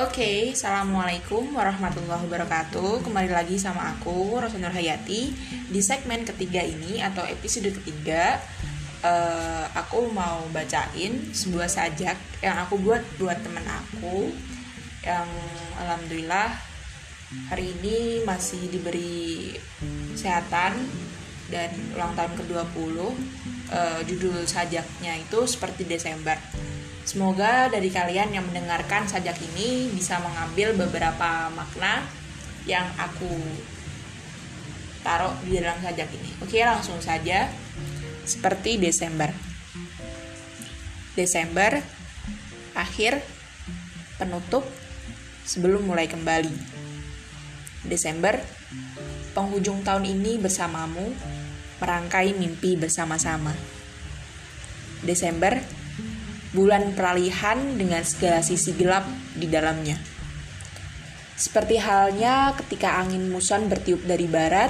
Oke, Assalamualaikum warahmatullahi wabarakatuh. Kembali lagi sama aku, Rosanur Hayati. Di segmen ketiga ini atau episode ketiga, aku mau bacain sebuah sajak yang aku buat buat temen aku, yang alhamdulillah hari ini masih diberi kesehatan dan ulang tahun ke-20. Judul sajaknya itu Seperti Desember. Semoga dari kalian yang mendengarkan sajak ini bisa mengambil beberapa makna yang aku taruh di dalam sajak ini. Oke, langsung saja. Seperti Desember. Desember, akhir, penutup, sebelum mulai kembali. Desember, penghujung tahun ini bersamamu, merangkai mimpi bersama-sama. Desember, bulan peralihan dengan segala sisi gelap di dalamnya. Seperti halnya ketika angin muson bertiup dari barat,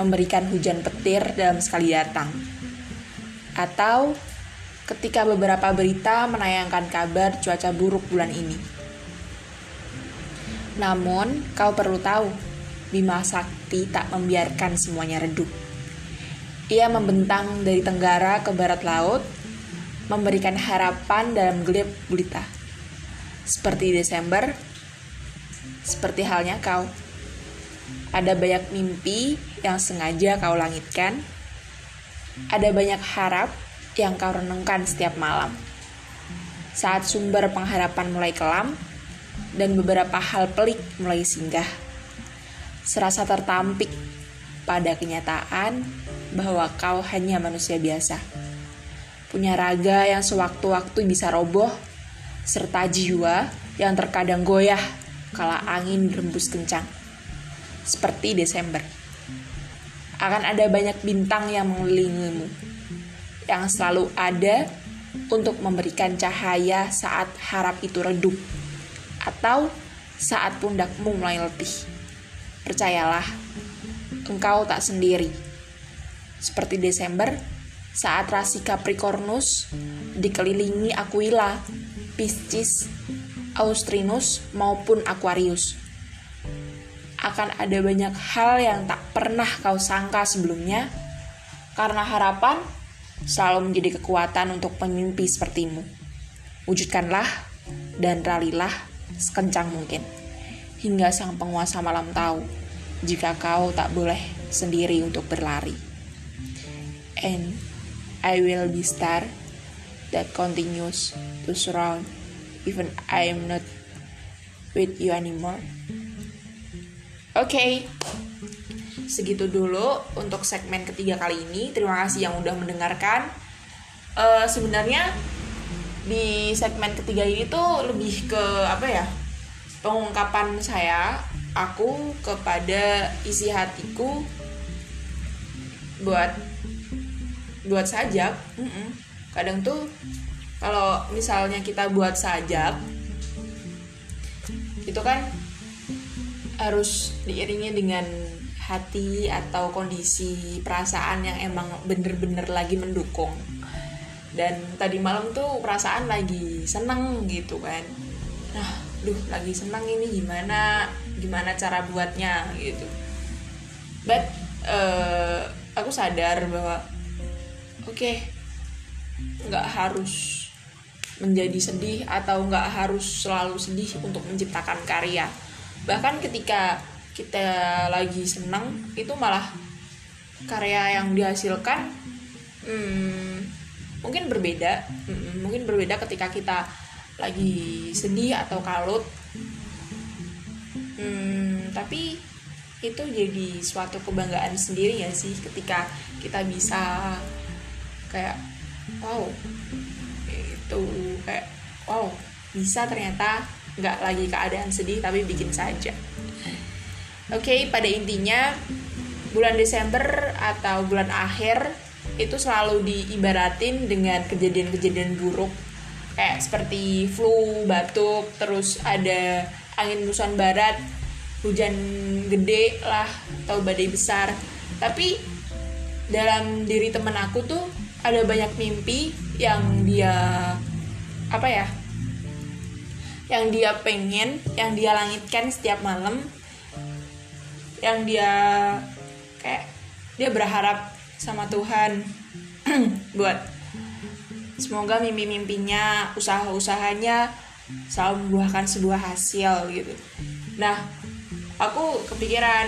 memberikan hujan petir dalam sekali datang. Atau ketika beberapa berita menayangkan kabar cuaca buruk bulan ini. Namun, kau perlu tahu, Bima Sakti tak membiarkan semuanya redup. Ia membentang dari tenggara ke barat laut, memberikan harapan dalam gelap gulita. Seperti Desember, seperti halnya kau. Ada banyak mimpi yang sengaja kau langitkan. Ada banyak harap yang kau renungkan setiap malam. Saat sumber pengharapan mulai kelam, dan beberapa hal pelik mulai singgah, serasa tertampik pada kenyataan bahwa kau hanya manusia biasa. Punya raga yang sewaktu-waktu bisa roboh, serta jiwa yang terkadang goyah kala angin rembus kencang. Seperti Desember. Akan ada banyak bintang yang mengelilingimu, yang selalu ada untuk memberikan cahaya saat harap itu redup, atau saat pundakmu mulai letih. Percayalah, engkau tak sendiri. Seperti Desember, saat rasi Capricornus dikelilingi Aquila, Pisces, Austrinus maupun Aquarius. Akan ada banyak hal yang tak pernah kau sangka sebelumnya, karena harapan selalu menjadi kekuatan untuk pemimpi sepertimu. Wujudkanlah dan ralilah sekencang mungkin, hingga sang penguasa malam tahu jika kau tak boleh sendiri untuk berlari. And I will be star that continues to surround even I am not with you anymore. Oke, segitu dulu untuk segmen ketiga kali ini. Terima kasih yang udah mendengarkan. Sebenarnya di segmen ketiga ini tuh lebih ke pengungkapan aku kepada isi hatiku buat sajak. Kadang tuh kalau misalnya kita buat sajak itu kan harus diiringi dengan hati atau kondisi perasaan yang emang bener-bener lagi mendukung. Dan tadi malam tuh perasaan lagi seneng gitu kan. Nah, lagi seneng ini gimana cara buatnya gitu. But aku sadar bahwa oke, nggak harus menjadi sedih atau nggak harus selalu sedih untuk menciptakan karya. Bahkan ketika kita lagi senang, itu malah karya yang dihasilkan mungkin berbeda ketika kita lagi sedih atau kalut. Tapi itu jadi suatu kebanggaan sendiri ya sih, ketika kita bisa bisa ternyata nggak lagi keadaan sedih tapi bikin saja. Oke, pada intinya bulan Desember atau bulan akhir itu selalu diibaratin dengan kejadian-kejadian buruk, kayak seperti flu, batuk, terus ada angin muson barat, hujan gede lah atau badai besar. Tapi dalam diri temen aku tuh ada banyak mimpi yang dia yang dia pengen, yang dia langitkan setiap malam, yang dia kayak dia berharap sama Tuhan buat semoga mimpi-mimpinya, usaha-usahanya selalu membuahkan sebuah hasil gitu. Nah, aku kepikiran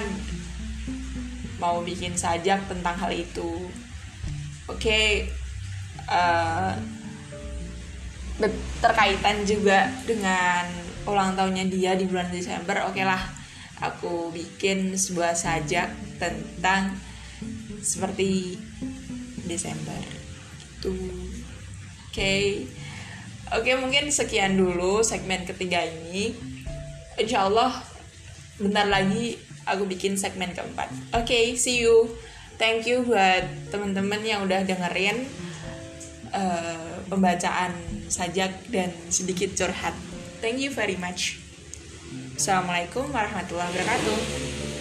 mau bikin sajak tentang hal itu. Terkaitan juga dengan ulang tahunnya dia di bulan Desember. Oke lah, aku bikin sebuah sajak tentang seperti Desember gitu. Oke, mungkin sekian dulu segmen ketiga ini. Insyaallah bentar lagi aku bikin segmen keempat. Oke, see you. Thank you buat teman-teman yang udah dengerin pembacaan sajak dan sedikit curhat. Thank you very much. Assalamualaikum warahmatullahi wabarakatuh.